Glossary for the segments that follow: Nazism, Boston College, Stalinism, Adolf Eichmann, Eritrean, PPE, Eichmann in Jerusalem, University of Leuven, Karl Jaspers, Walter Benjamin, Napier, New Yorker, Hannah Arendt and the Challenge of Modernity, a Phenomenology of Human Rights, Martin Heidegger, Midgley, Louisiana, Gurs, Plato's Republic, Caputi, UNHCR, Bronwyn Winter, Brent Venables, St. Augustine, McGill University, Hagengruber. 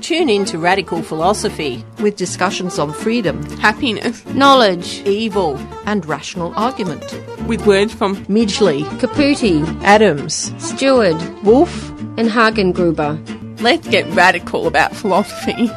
Tune in to Radical Philosophy with discussions on freedom, happiness, knowledge, evil and rational argument. With words from Midgley, Caputi, Adams, Stewart, Wolfe and Hagengruber. Let's get radical about philosophy.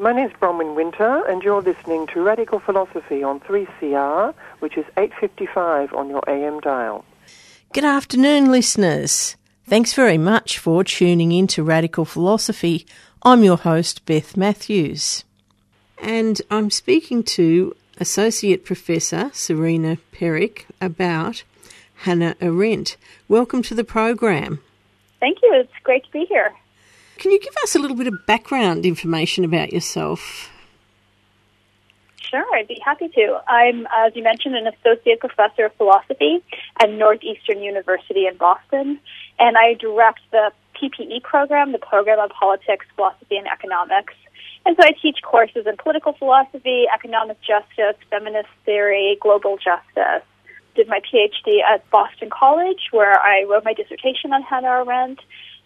My name's Bronwyn Winter, and you're listening to Radical Philosophy on 3CR, which is 8:55 on your AM dial. Good afternoon, listeners. Thanks very much for tuning in to Radical Philosophy. I'm your host, Beth Matthews. And I'm speaking to Associate Professor Serena Perrick about Hannah Arendt. Welcome to the program. Thank you. It's great to be here. Can you give us a little bit of background information about yourself? Sure, I'd be happy to. I'm, as you mentioned, an associate professor of philosophy at Northeastern University in Boston, and I direct the PPE program, the Program on Politics, Philosophy, and Economics. And so I teach courses in political philosophy, economic justice, feminist theory, global justice. Did my PhD at Boston College, where I wrote my dissertation on Hannah Arendt,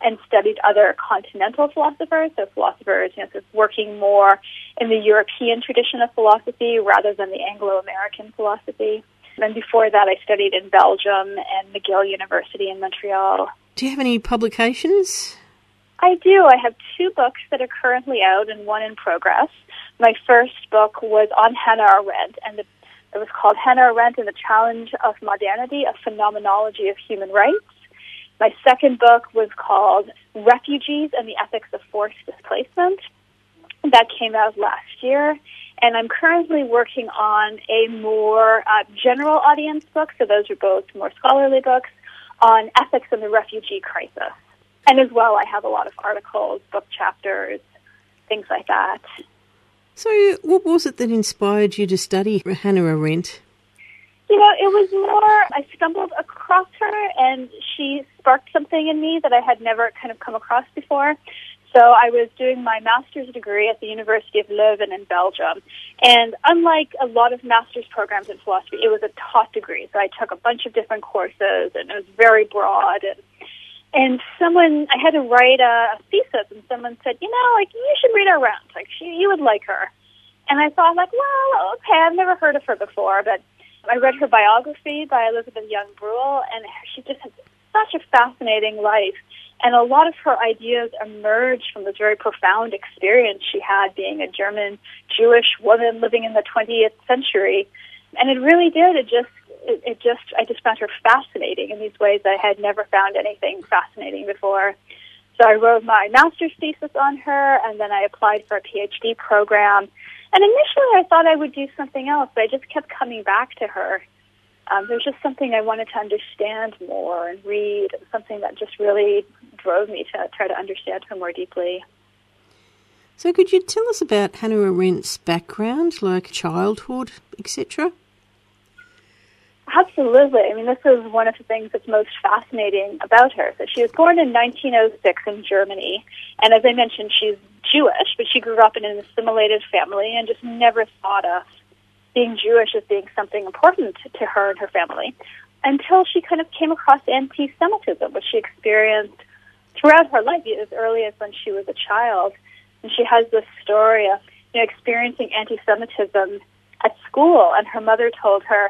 and studied other continental philosophers, so philosophers sort of working more in the European tradition of philosophy rather than the Anglo-American philosophy. And before that, I studied in Belgium and McGill University in Montreal. Do you have any publications? I do. I have two books that are currently out and one in progress. My first book was on Hannah Arendt, and it was called Hannah Arendt and the Challenge of Modernity, a Phenomenology of Human Rights. My second book was called Refugees and the Ethics of Forced Displacement. That came out last year. And I'm currently working on a more general audience book, so those are both more scholarly books, on ethics and the refugee crisis. And as well, I have a lot of articles, book chapters, things like that. So what was it that inspired you to study Hannah Arendt? You know, it was more, I stumbled across her and she sparked something in me that I had never kind of come across before. So I was doing my master's degree at the University of Leuven in Belgium. And unlike a lot of master's programs in philosophy, it was a taught degree. So I took a bunch of different courses and it was very broad. And someone, I had to write a thesis and someone said, you know, like, you should read Arendt. Like, you would like her. And I thought, like, well, okay, I've never heard of her before, but I read her biography by Elizabeth Young-Bruehl, and she just had such a fascinating life. And a lot of her ideas emerged from this very profound experience she had being a German Jewish woman living in the 20th century. And it really did. I just found her fascinating in these ways I had never found anything fascinating before. So I wrote my master's thesis on her, and then I applied for a PhD program. And initially I thought I would do something else, but I just kept coming back to her. There was just something I wanted to understand more and read, and something that just really drove me to try to understand her more deeply. So could you tell us about Hannah Arendt's background, like childhood, etc.? Absolutely. I mean, this is one of the things that's most fascinating about her. So she was born in 1906 in Germany, and as I mentioned, she's Jewish, but she grew up in an assimilated family and just never thought of being Jewish as being something important to her and her family until she kind of came across anti-Semitism, which she experienced throughout her life, as early as when she was a child. And she has this story of, you know, experiencing anti-Semitism at school, and her mother told her,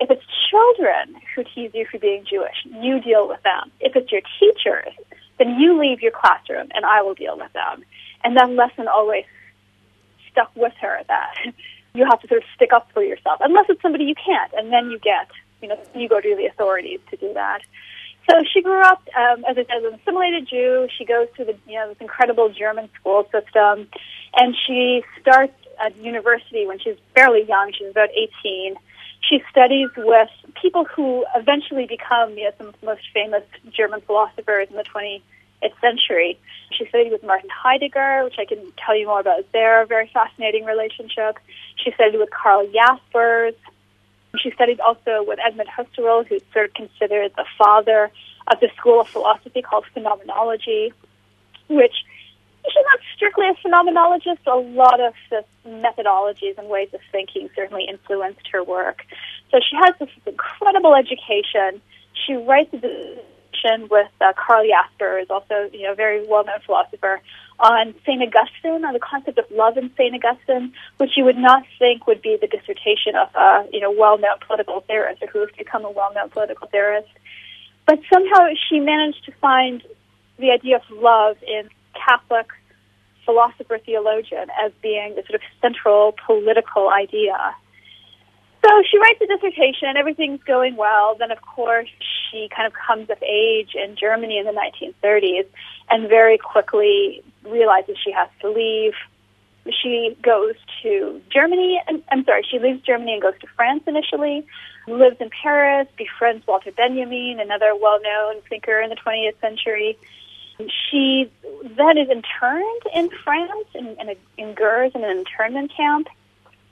if it's children who tease you for being Jewish, you deal with them. If it's your teachers, then you leave your classroom and I will deal with them. And that lesson always stuck with her, that you have to sort of stick up for yourself, unless it's somebody you can't, and then you get, you know, you go to the authorities to do that. So she grew up as an assimilated Jew. She goes through this incredible German school system, and she starts at university when she's fairly young. She's about 18. She studies with people who eventually become, you know, some of the most famous German philosophers in the 20th its century. She studied with Martin Heidegger, which I can tell you more about there, a very fascinating relationship. She studied with Karl Jaspers. She studied also with Edmund Husserl, who's sort of considered the father of the school of philosophy called phenomenology, which she's not strictly a phenomenologist. A lot of the methodologies and ways of thinking certainly influenced her work. So she has this incredible education. She writes a dissertation with Karl Jaspers, also a very well-known philosopher, on St. Augustine, on the concept of love in St. Augustine, which you would not think would be the dissertation of a well-known political theorist or who has become a well-known political theorist. But somehow she managed to find the idea of love in Catholic philosopher-theologian as being the sort of central political idea. So she writes a dissertation, everything's going well. Then, of course, she kind of comes of age in Germany in the 1930s and very quickly realizes she has to leave. She goes to Germany, she leaves Germany and goes to France initially, lives in Paris, befriends Walter Benjamin, another well-known thinker in the 20th century. She then is interned in France, in Gurs, in an internment camp.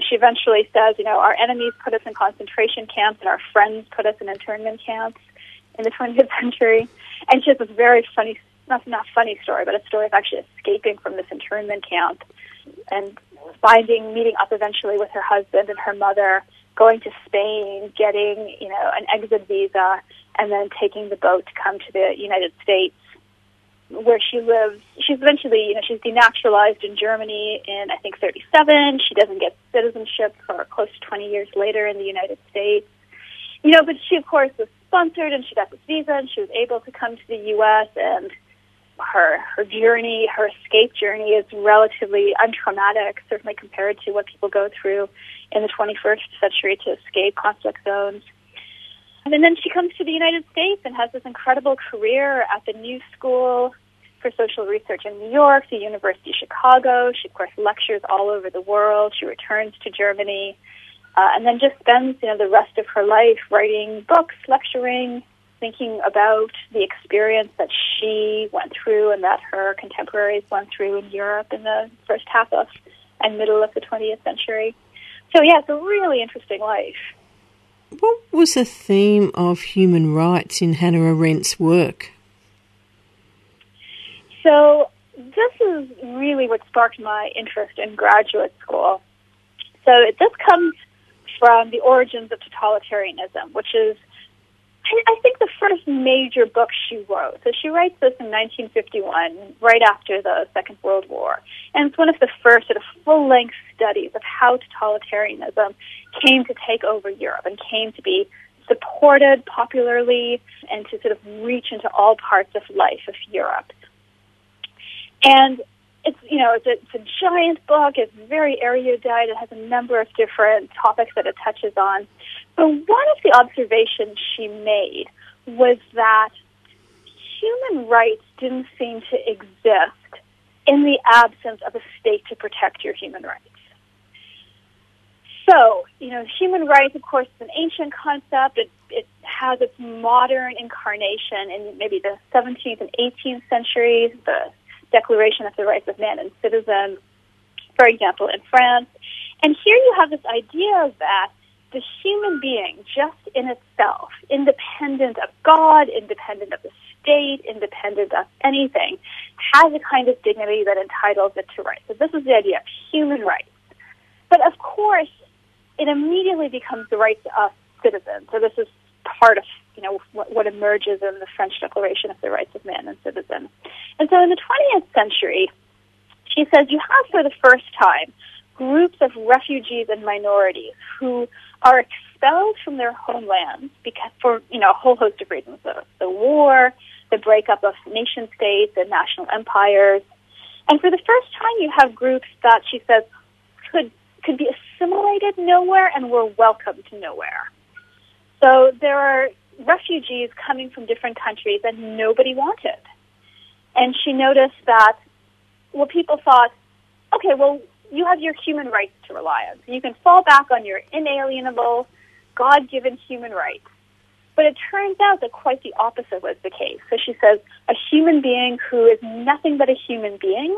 She eventually says, our enemies put us in concentration camps and our friends put us in internment camps in the 20th century. And she has this very funny, not funny story, but a story of actually escaping from this internment camp and meeting up eventually with her husband and her mother, going to Spain, getting, an exit visa, and then taking the boat to come to the United States, where she lives. She's eventually, she's denaturalized in Germany in, I think, 1937. She doesn't get citizenship for close to 20 years later in the United States. But she, of course, was sponsored, and she got this visa, and she was able to come to the U.S., and her journey, her escape journey is relatively untraumatic, certainly compared to what people go through in the 21st century to escape conflict zones. And then she comes to the United States and has this incredible career at the New School for Social Research in New York, the University of Chicago. She, of course, lectures all over the world. She returns to Germany, and then just spends the rest of her life writing books, lecturing, thinking about the experience that she went through and that her contemporaries went through in Europe in the first half of and middle of the 20th century. So, yeah, it's a really interesting life. What was the theme of human rights in Hannah Arendt's work? So this is really what sparked my interest in graduate school. So this comes from The Origins of Totalitarianism, which is, I think, the first major book she wrote. So she writes this in 1951, right after the Second World War. And it's one of the first sort of full-length studies of how totalitarianism came to take over Europe and came to be supported popularly and to sort of reach into all parts of life of Europe. And it's, it's a giant book. It's very erudite. It has a number of different topics that it touches on. But one of the observations she made was that human rights didn't seem to exist in the absence of a state to protect your human rights. So, human rights, of course, is an ancient concept. It has its modern incarnation in maybe the 17th and 18th centuries, the Declaration of the Rights of Man and Citizen, for example, in France. And here you have this idea that the human being, just in itself, independent of God, independent of the state, independent of anything, has a kind of dignity that entitles it to rights. So this is the idea of human rights. But of course, it immediately becomes the rights of citizens. So this is part of what emerges in the French Declaration of the Rights of Man and Citizen. And so in the 20th century, she says, you have for the first time groups of refugees and minorities who are expelled from their homelands because for a whole host of reasons, the war, the breakup of nation states and national empires. And for the first time, you have groups that, she says, could be assimilated nowhere and were welcomed nowhere. So there are refugees coming from different countries that nobody wanted. And she noticed that, well, people thought, okay, well, you have your human rights to rely on. So you can fall back on your inalienable, God-given human rights. But it turns out that quite the opposite was the case. So she says, a human being who is nothing but a human being,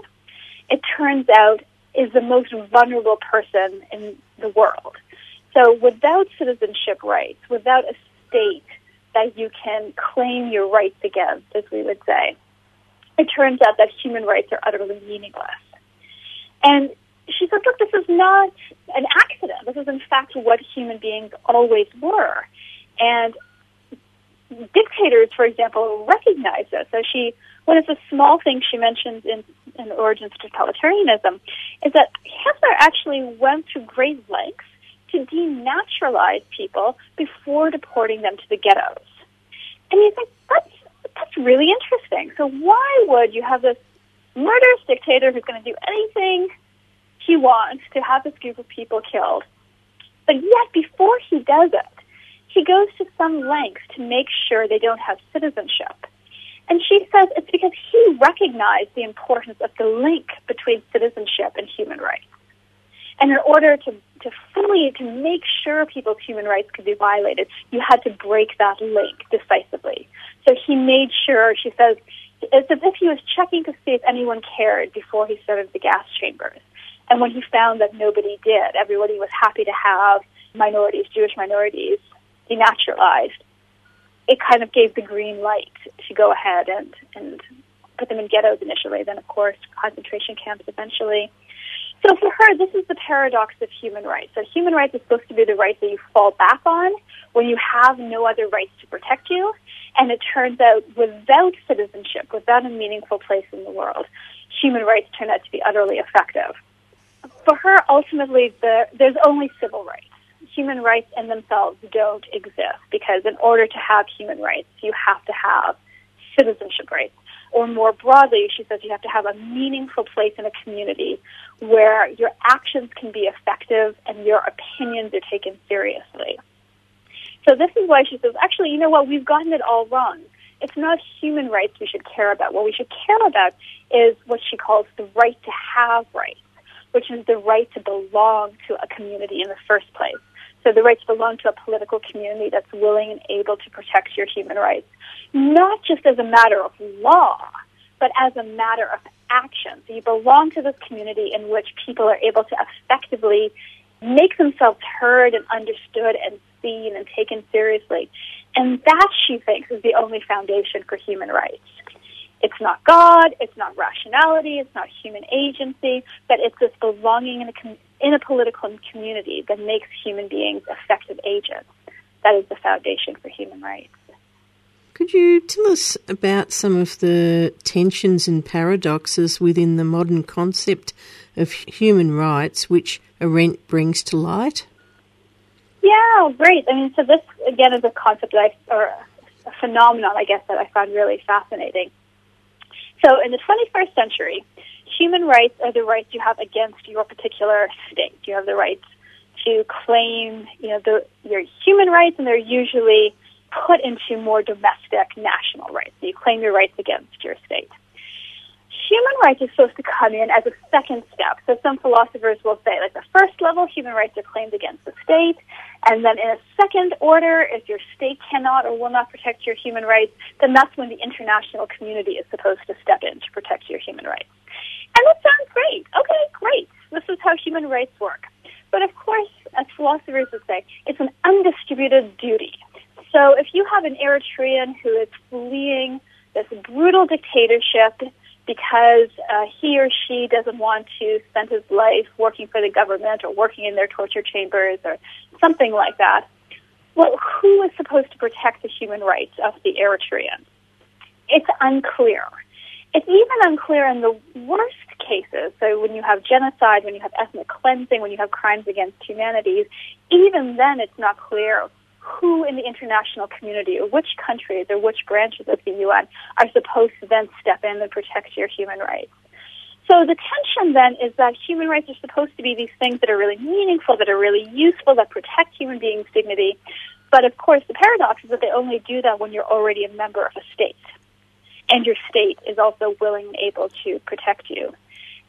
it turns out, is the most vulnerable person in the world. So without citizenship rights, without a state that you can claim your rights against, as we would say, it turns out that human rights are utterly meaningless. And she said, look, this is not an accident. This is, in fact, what human beings always were. And dictators, for example, recognize this. So she, one of the small things she mentions in Origins of Totalitarianism is that Hitler actually went to great lengths to denaturalize people before deporting them to the ghettos. And you think, that's really interesting. So why would you have this murderous dictator who's going to do anything he wants to have this group of people killed? But yet, before he does it, he goes to some lengths to make sure they don't have citizenship. And she says it's because he recognized the importance of the link between citizenship and human rights. And in order to make sure people's human rights could be violated, you had to break that link decisively. So he made sure, she says, it's as if he was checking to see if anyone cared before he started the gas chambers. And when he found that nobody did, everybody was happy to have minorities, Jewish minorities, denaturalized, it kind of gave the green light to go ahead and put them in ghettos initially, then, of course, concentration camps eventually. So for her, this is the paradox of human rights. So human rights is supposed to be the rights that you fall back on when you have no other rights to protect you. And it turns out without citizenship, without a meaningful place in the world, human rights turn out to be utterly effective. For her, ultimately, there's only civil rights. Human rights in themselves don't exist because in order to have human rights, you have to have citizenship rights. Or more broadly, she says you have to have a meaningful place in a community where your actions can be effective and your opinions are taken seriously. So this is why she says, actually, you know what, we've gotten it all wrong. It's not human rights we should care about. What we should care about is what she calls the right to have rights, which is the right to belong to a community in the first place. So the right to belong to a political community that's willing and able to protect your human rights, not just as a matter of law, but as a matter of action. So you belong to this community in which people are able to effectively make themselves heard and understood and seen and taken seriously. And that, she thinks, is the only foundation for human rights. It's not God, it's not rationality, it's not human agency, but it's this belonging in a political community that makes human beings effective agents. That is the foundation for human rights. Could you tell us about some of the tensions and paradoxes within the modern concept of human rights which Arendt brings to light? Yeah, great. I mean, so this, again, is a concept that a phenomenon, I guess, that I found really fascinating. So in the 21st century, human rights are the rights you have against your particular state. You have the right to claim, your human rights, and they're usually put into more domestic national rights. So you claim your rights against your state. Human rights is supposed to come in as a second step. So some philosophers will say, like, the first level, human rights are claimed against the state, and then in a second order, if your state cannot or will not protect your human rights, then that's when the international community is supposed to step in to protect your human rights. And that sounds great. Okay, great. This is how human rights work. But of course, as philosophers would say, it's an undisputed duty. So if you have an Eritrean who is fleeing this brutal dictatorship because he or she doesn't want to spend his life working for the government or working in their torture chambers or something like that, well, who is supposed to protect the human rights of the Eritrean? It's unclear. It's even unclear in the worst cases, so when you have genocide, when you have ethnic cleansing, when you have crimes against humanity, even then it's not clear who in the international community or which countries or which branches of the UN are supposed to then step in and protect your human rights. So the tension then is that human rights are supposed to be these things that are really meaningful, that are really useful, that protect human beings' dignity. But of course the paradox is that they only do that when you're already a member of a state. And your state is also willing and able to protect you.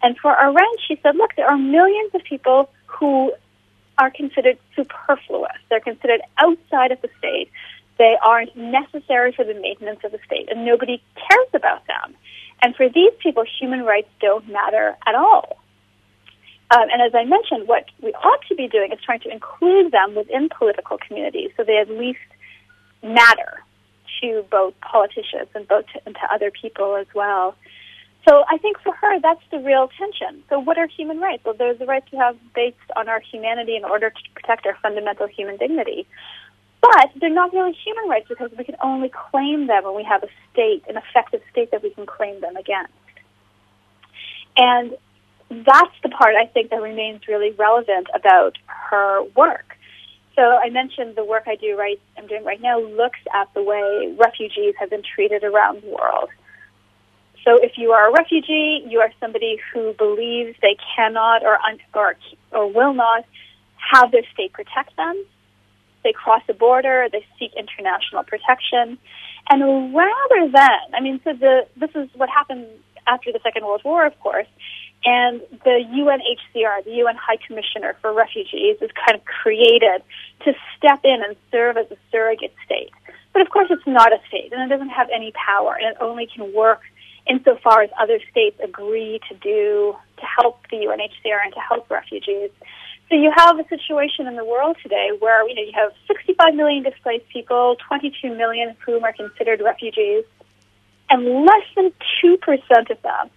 And for Arendt, she said, look, there are millions of people who are considered superfluous. They're considered outside of the state. They aren't necessary for the maintenance of the state, and nobody cares about them. And for these people, human rights don't matter at all. And as I mentioned, what we ought to be doing is trying to include them within political communities so they at least matter to both politicians and to other people as well. So I think for her, that's the real tension. So what are human rights? Well, there's the rights we have based on our humanity in order to protect our fundamental human dignity. But they're not really human rights because we can only claim them when we have a state, an effective state that we can claim them against. And that's the part I think that remains really relevant about her work. So I mentioned the work I'm doing right now looks at the way refugees have been treated around the world. So if you are a refugee, you are somebody who believes they cannot or will not have their state protect them. They cross a border, they seek international protection. And rather than, this is what happened after the Second World War, of course, and the UNHCR, the UN High Commissioner for Refugees, is kind of created to step in and serve as a surrogate state. But of course it's not a state, and it doesn't have any power, and it only can work insofar as other states agree to help the UNHCR and to help refugees. So you have a situation in the world today where, you have 65 million displaced people, 22 million of whom are considered refugees, and less than 2% of them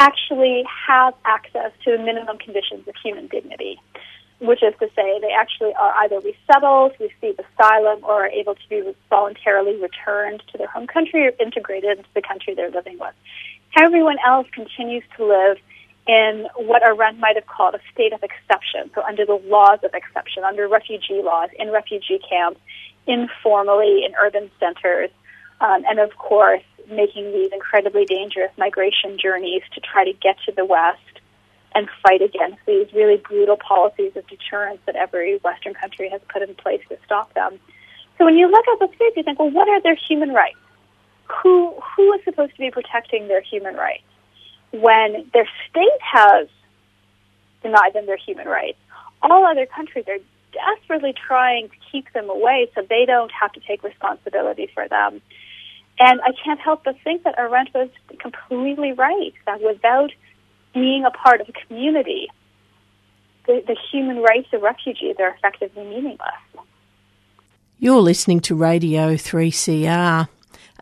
actually have access to the minimum conditions of human dignity, which is to say they actually are either resettled, receive asylum, or are able to be voluntarily returned to their home country or integrated into the country they're living with. Everyone else continues to live in what Arendt might have called a state of exception, so under the laws of exception, under refugee laws, in refugee camps, informally in urban centers, and of course making these incredibly dangerous migration journeys to try to get to the West and fight against these really brutal policies of deterrence that every Western country has put in place to stop them. So when you look at this group, you think, well, what are their human rights? Who is supposed to be protecting their human rights when their state has denied them their human rights? All other countries are desperately trying to keep them away so they don't have to take responsibility for them. And I can't help but think that Arendt was completely right, that without being a part of a community, the human rights of refugees are effectively meaningless. You're listening to Radio 3CR,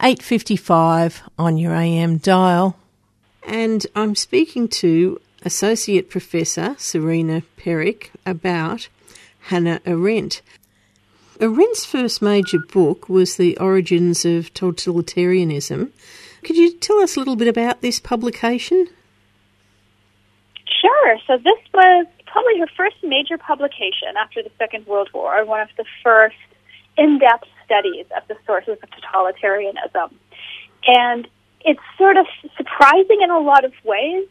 855 on your AM dial. And I'm speaking to Associate Professor Serena Perrick about Hannah Arendt. Arendt's first major book was The Origins of Totalitarianism. Could you tell us a little bit about this publication? Sure. So this was probably her first major publication after the Second World War, one of the first in-depth studies of the sources of totalitarianism. And it's sort of surprising in a lot of ways.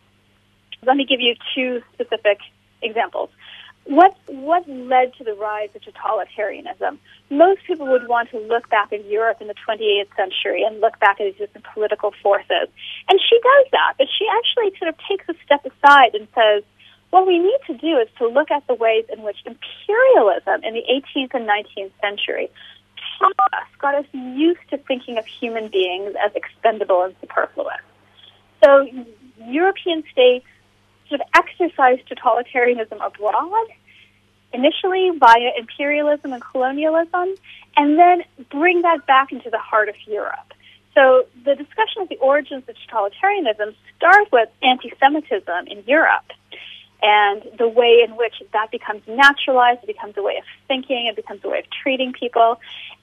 Let me give you two specific examples. What led to the rise of totalitarianism? Most people would want to look back at Europe in the 28th century and look back at existing political forces. And she does that, but she actually sort of takes a step aside and says, what we need to do is to look at the ways in which imperialism in the 18th and 19th century got us used to thinking of human beings as expendable and superfluous. So European states sort of exercised totalitarianism abroad, initially via imperialism and colonialism, and then bring that back into the heart of Europe. So the discussion of the origins of totalitarianism starts with anti-Semitism in Europe and the way in which that becomes naturalized, it becomes a way of thinking, it becomes a way of treating people,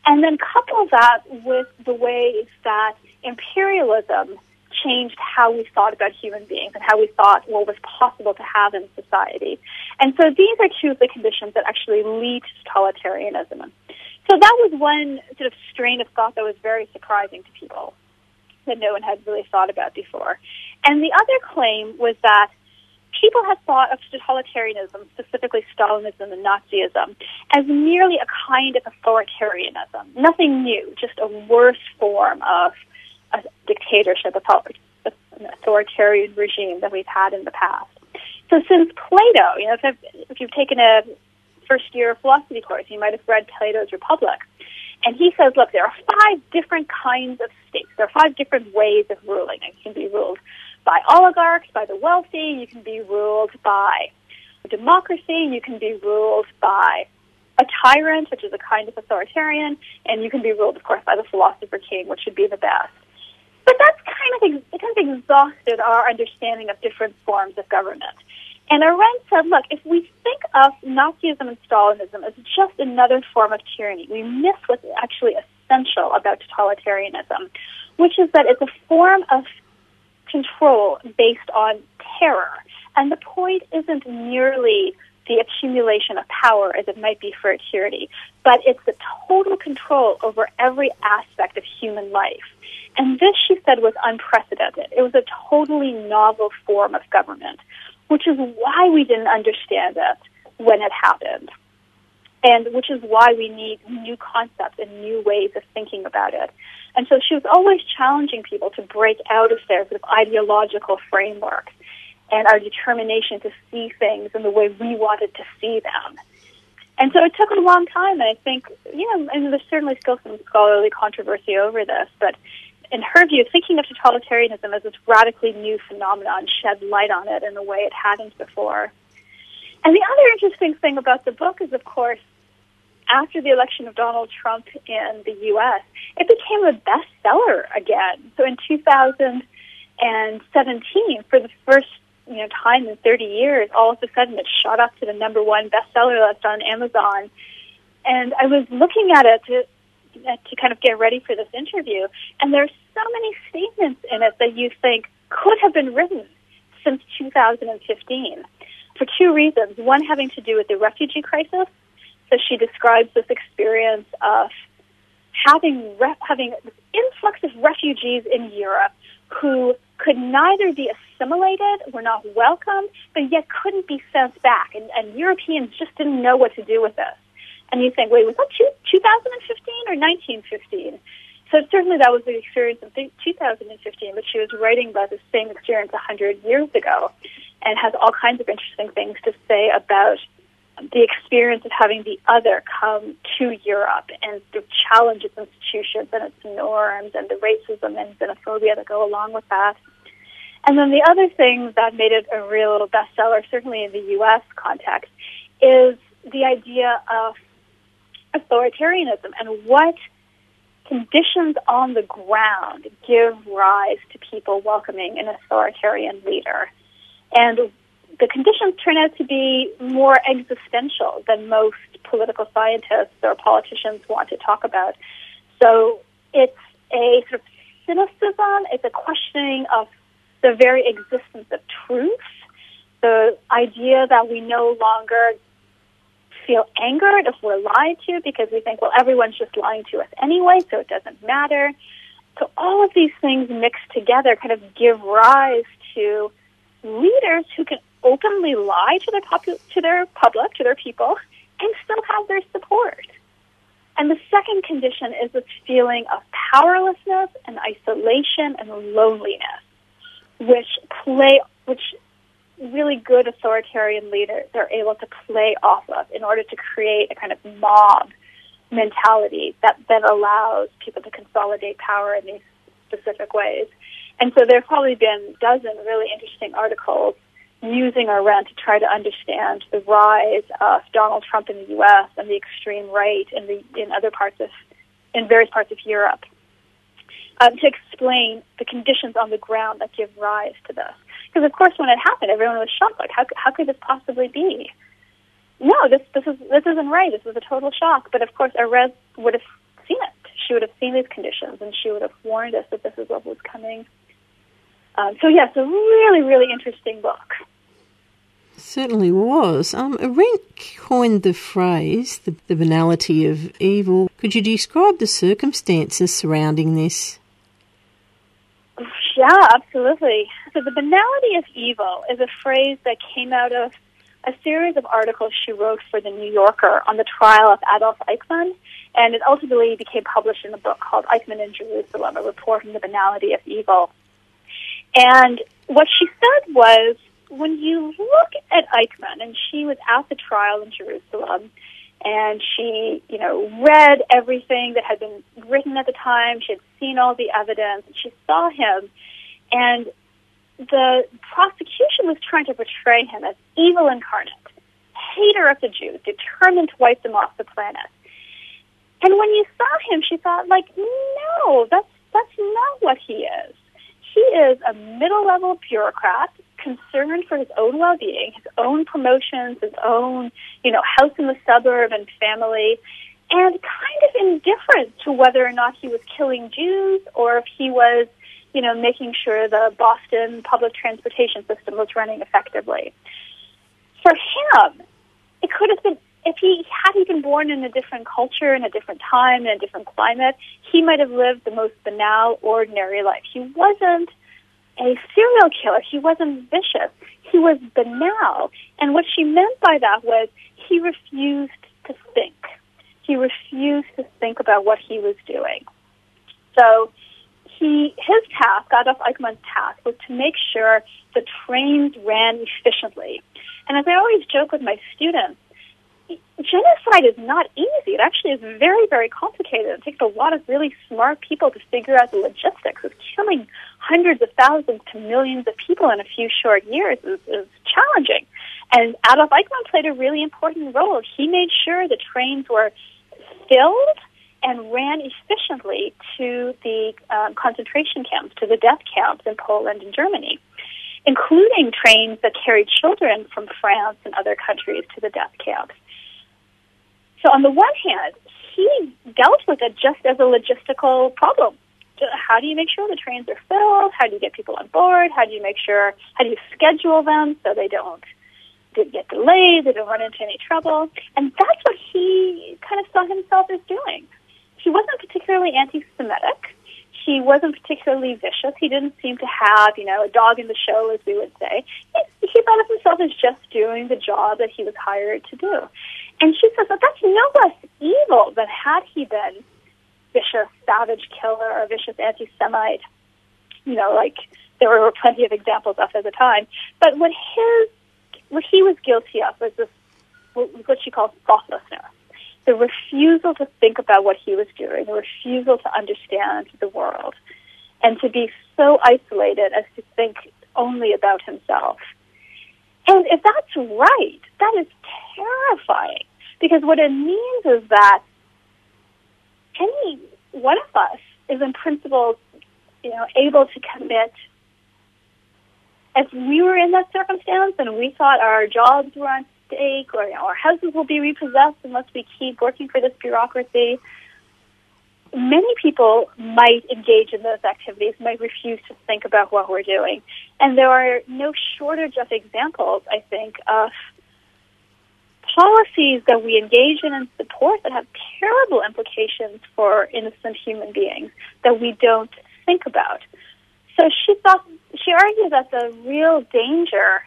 and then couple that with the ways that imperialism changed how we thought about human beings and how we thought what was possible to have in society. And so these are two of the conditions that actually lead to totalitarianism. So that was one sort of strain of thought that was very surprising to people, that no one had really thought about before. And the other claim was that people had thought of totalitarianism, specifically Stalinism and Nazism, as merely a kind of authoritarianism, nothing new, just a worse form of a dictatorship, an authoritarian regime that we've had in the past. So since Plato, if you've taken a first-year philosophy course, you might have read Plato's Republic. And he says, look, there are five different kinds of states. There are five different ways of ruling. You can be ruled by oligarchs, by the wealthy. You can be ruled by democracy. You can be ruled by a tyrant, which is a kind of authoritarian. And you can be ruled, of course, by the philosopher king, which should be the best. But that's kind of exhausted our understanding of different forms of government. And Arendt said, look, if we think of Nazism and Stalinism as just another form of tyranny, we miss what's actually essential about totalitarianism, which is that it's a form of control based on terror. And the point isn't merely the accumulation of power as it might be for a tyranny, but it's the total control over every aspect of human life. And this, she said, was unprecedented. It was a totally novel form of government, which is why we didn't understand it when it happened, and which is why we need new concepts and new ways of thinking about it. And so she was always challenging people to break out of their sort of ideological framework and our determination to see things in the way we wanted to see them. And so it took a long time, and I think, and there's certainly still some scholarly controversy over this, but in her view, thinking of totalitarianism as this radically new phenomenon shed light on it in a way it hadn't before. And the other interesting thing about the book is, of course, after the election of Donald Trump in the U.S., it became a bestseller again. So in 2017, for the first time in 30 years, all of a sudden it shot up to the number one bestseller list on Amazon. And I was looking at it to kind of get ready for this interview, and there's so many statements in it that you think could have been written since 2015 for two reasons. One having to do with the refugee crisis. So she describes this experience of having this influx of refugees in Europe who could neither be assimilated, were not welcomed, but yet couldn't be sent back. And Europeans just didn't know what to do with this. And you think, wait, was that 2015 or 1915? So certainly that was the experience of 2015, but she was writing about the same experience 100 years ago and has all kinds of interesting things to say about the experience of having the other come to Europe and to challenge its institutions and its norms and the racism and xenophobia that go along with that. And then the other thing that made it a real bestseller, certainly in the U.S. context, is the idea of authoritarianism and what conditions on the ground give rise to people welcoming an authoritarian leader. And the conditions turn out to be more existential than most political scientists or politicians want to talk about. So it's a sort of cynicism, it's a questioning of the very existence of truth, the idea that we no longer feel angered if we're lied to because we think, well, everyone's just lying to us anyway, so it doesn't matter. So all of these things mixed together kind of give rise to leaders who can openly lie to their public, to their people, and still have their support. And the second condition is this feeling of powerlessness and isolation and loneliness, which really good authoritarian leaders are able to play off of in order to create a kind of mob mentality that then allows people to consolidate power in these specific ways. And so there have probably been a dozen really interesting articles using Arendt to try to understand the rise of Donald Trump in the U.S. and the extreme right in various parts of Europe to explain the conditions on the ground that give rise to this. Because, of course, when it happened, everyone was shocked. Like, how could this possibly be? No, this isn't right. This was a total shock. But, of course, Arendt would have seen it. She would have seen these conditions, and she would have warned us that this is what was coming. So, yeah, it's a really, really interesting book. It certainly was. Arendt coined the phrase, the banality of evil. Could you describe the circumstances surrounding this? Yeah, absolutely. So the banality of evil is a phrase that came out of a series of articles she wrote for the New Yorker on the trial of Adolf Eichmann, and it ultimately became published in a book called Eichmann in Jerusalem, a report on the banality of evil. And what she said was, when you look at Eichmann, and she was at the trial in Jerusalem, And she, read everything that had been written at the time. She had seen all the evidence. And she saw him. And the prosecution was trying to portray him as evil incarnate, hater of the Jews, determined to wipe them off the planet. And when you saw him, she thought, no, that's not what he is. He is a middle-level bureaucrat concerned for his own well-being, his own promotions, his own, house in the suburb and family, and kind of indifferent to whether or not he was killing Jews or if he was, making sure the Boston public transportation system was running effectively. For him, it could have been, if he hadn't been born in a different culture, in a different time, in a different climate, he might have lived the most banal, ordinary life. He wasn't a serial killer. He wasn't vicious. He was banal. And what she meant by that was he refused to think. He refused to think about what he was doing. So his task, Adolf Eichmann's task, was to make sure the trains ran efficiently. And as I always joke with my students, genocide is not easy. It actually is very, very complicated. It takes a lot of really smart people to figure out the logistics. It's killing hundreds of thousands to millions of people in a few short years is challenging. And Adolf Eichmann played a really important role. He made sure the trains were filled and ran efficiently to the concentration camps, to the death camps in Poland and Germany, including trains that carried children from France and other countries to the death camps. So on the one hand, he dealt with it just as a logistical problem. How do you make sure the trains are filled? How do you get people on board? How do you schedule them so they don't get delayed, they don't run into any trouble? And that's what he kind of saw himself as doing. He wasn't particularly anti-Semitic. He wasn't particularly vicious. He didn't seem to have, a dog in the show, as we would say. He thought of himself as just doing the job that he was hired to do. And she says, that's no less evil than had he been vicious, savage killer or vicious anti-Semite, there were plenty of examples of at the time. But what he was guilty of was this, what she calls thoughtlessness, the refusal to think about what he was doing, the refusal to understand the world, and to be so isolated as to think only about himself. And if that's right, that is terrifying, because what it means is that any one of us is in principle, able to commit. If we were in that circumstance and we thought our jobs were on stake or our houses will be repossessed unless we keep working for this bureaucracy, many people might engage in those activities, might refuse to think about what we're doing. And there are no shortage of examples, I think, of policies that we engage in and support that have terrible implications for innocent human beings that we don't think about. So she argued that the real danger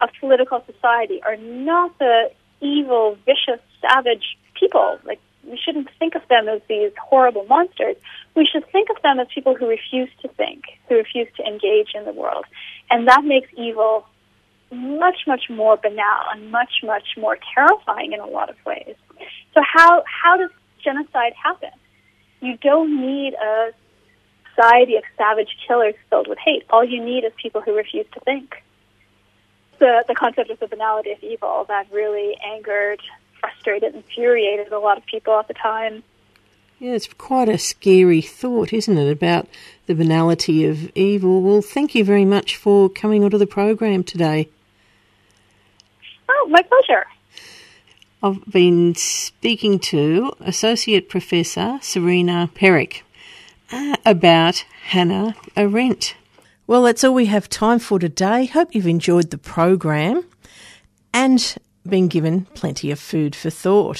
of political society are not the evil, vicious, savage people. We shouldn't think of them as these horrible monsters. We should think of them as people who refuse to think, who refuse to engage in the world. And that makes evil much, much more banal and much, much more terrifying in a lot of ways. So how does genocide happen? You don't need a society of savage killers filled with hate. All you need is people who refuse to think. The concept of the banality of evil that really angered, frustrated, infuriated a lot of people at the time. Yeah, it's quite a scary thought, isn't it, about the banality of evil. Well, thank you very much for coming onto the program today. Oh, my pleasure. I've been speaking to Associate Professor Serena Perrick about Hannah Arendt. Well, that's all we have time for today. Hope you've enjoyed the program and been given plenty of food for thought.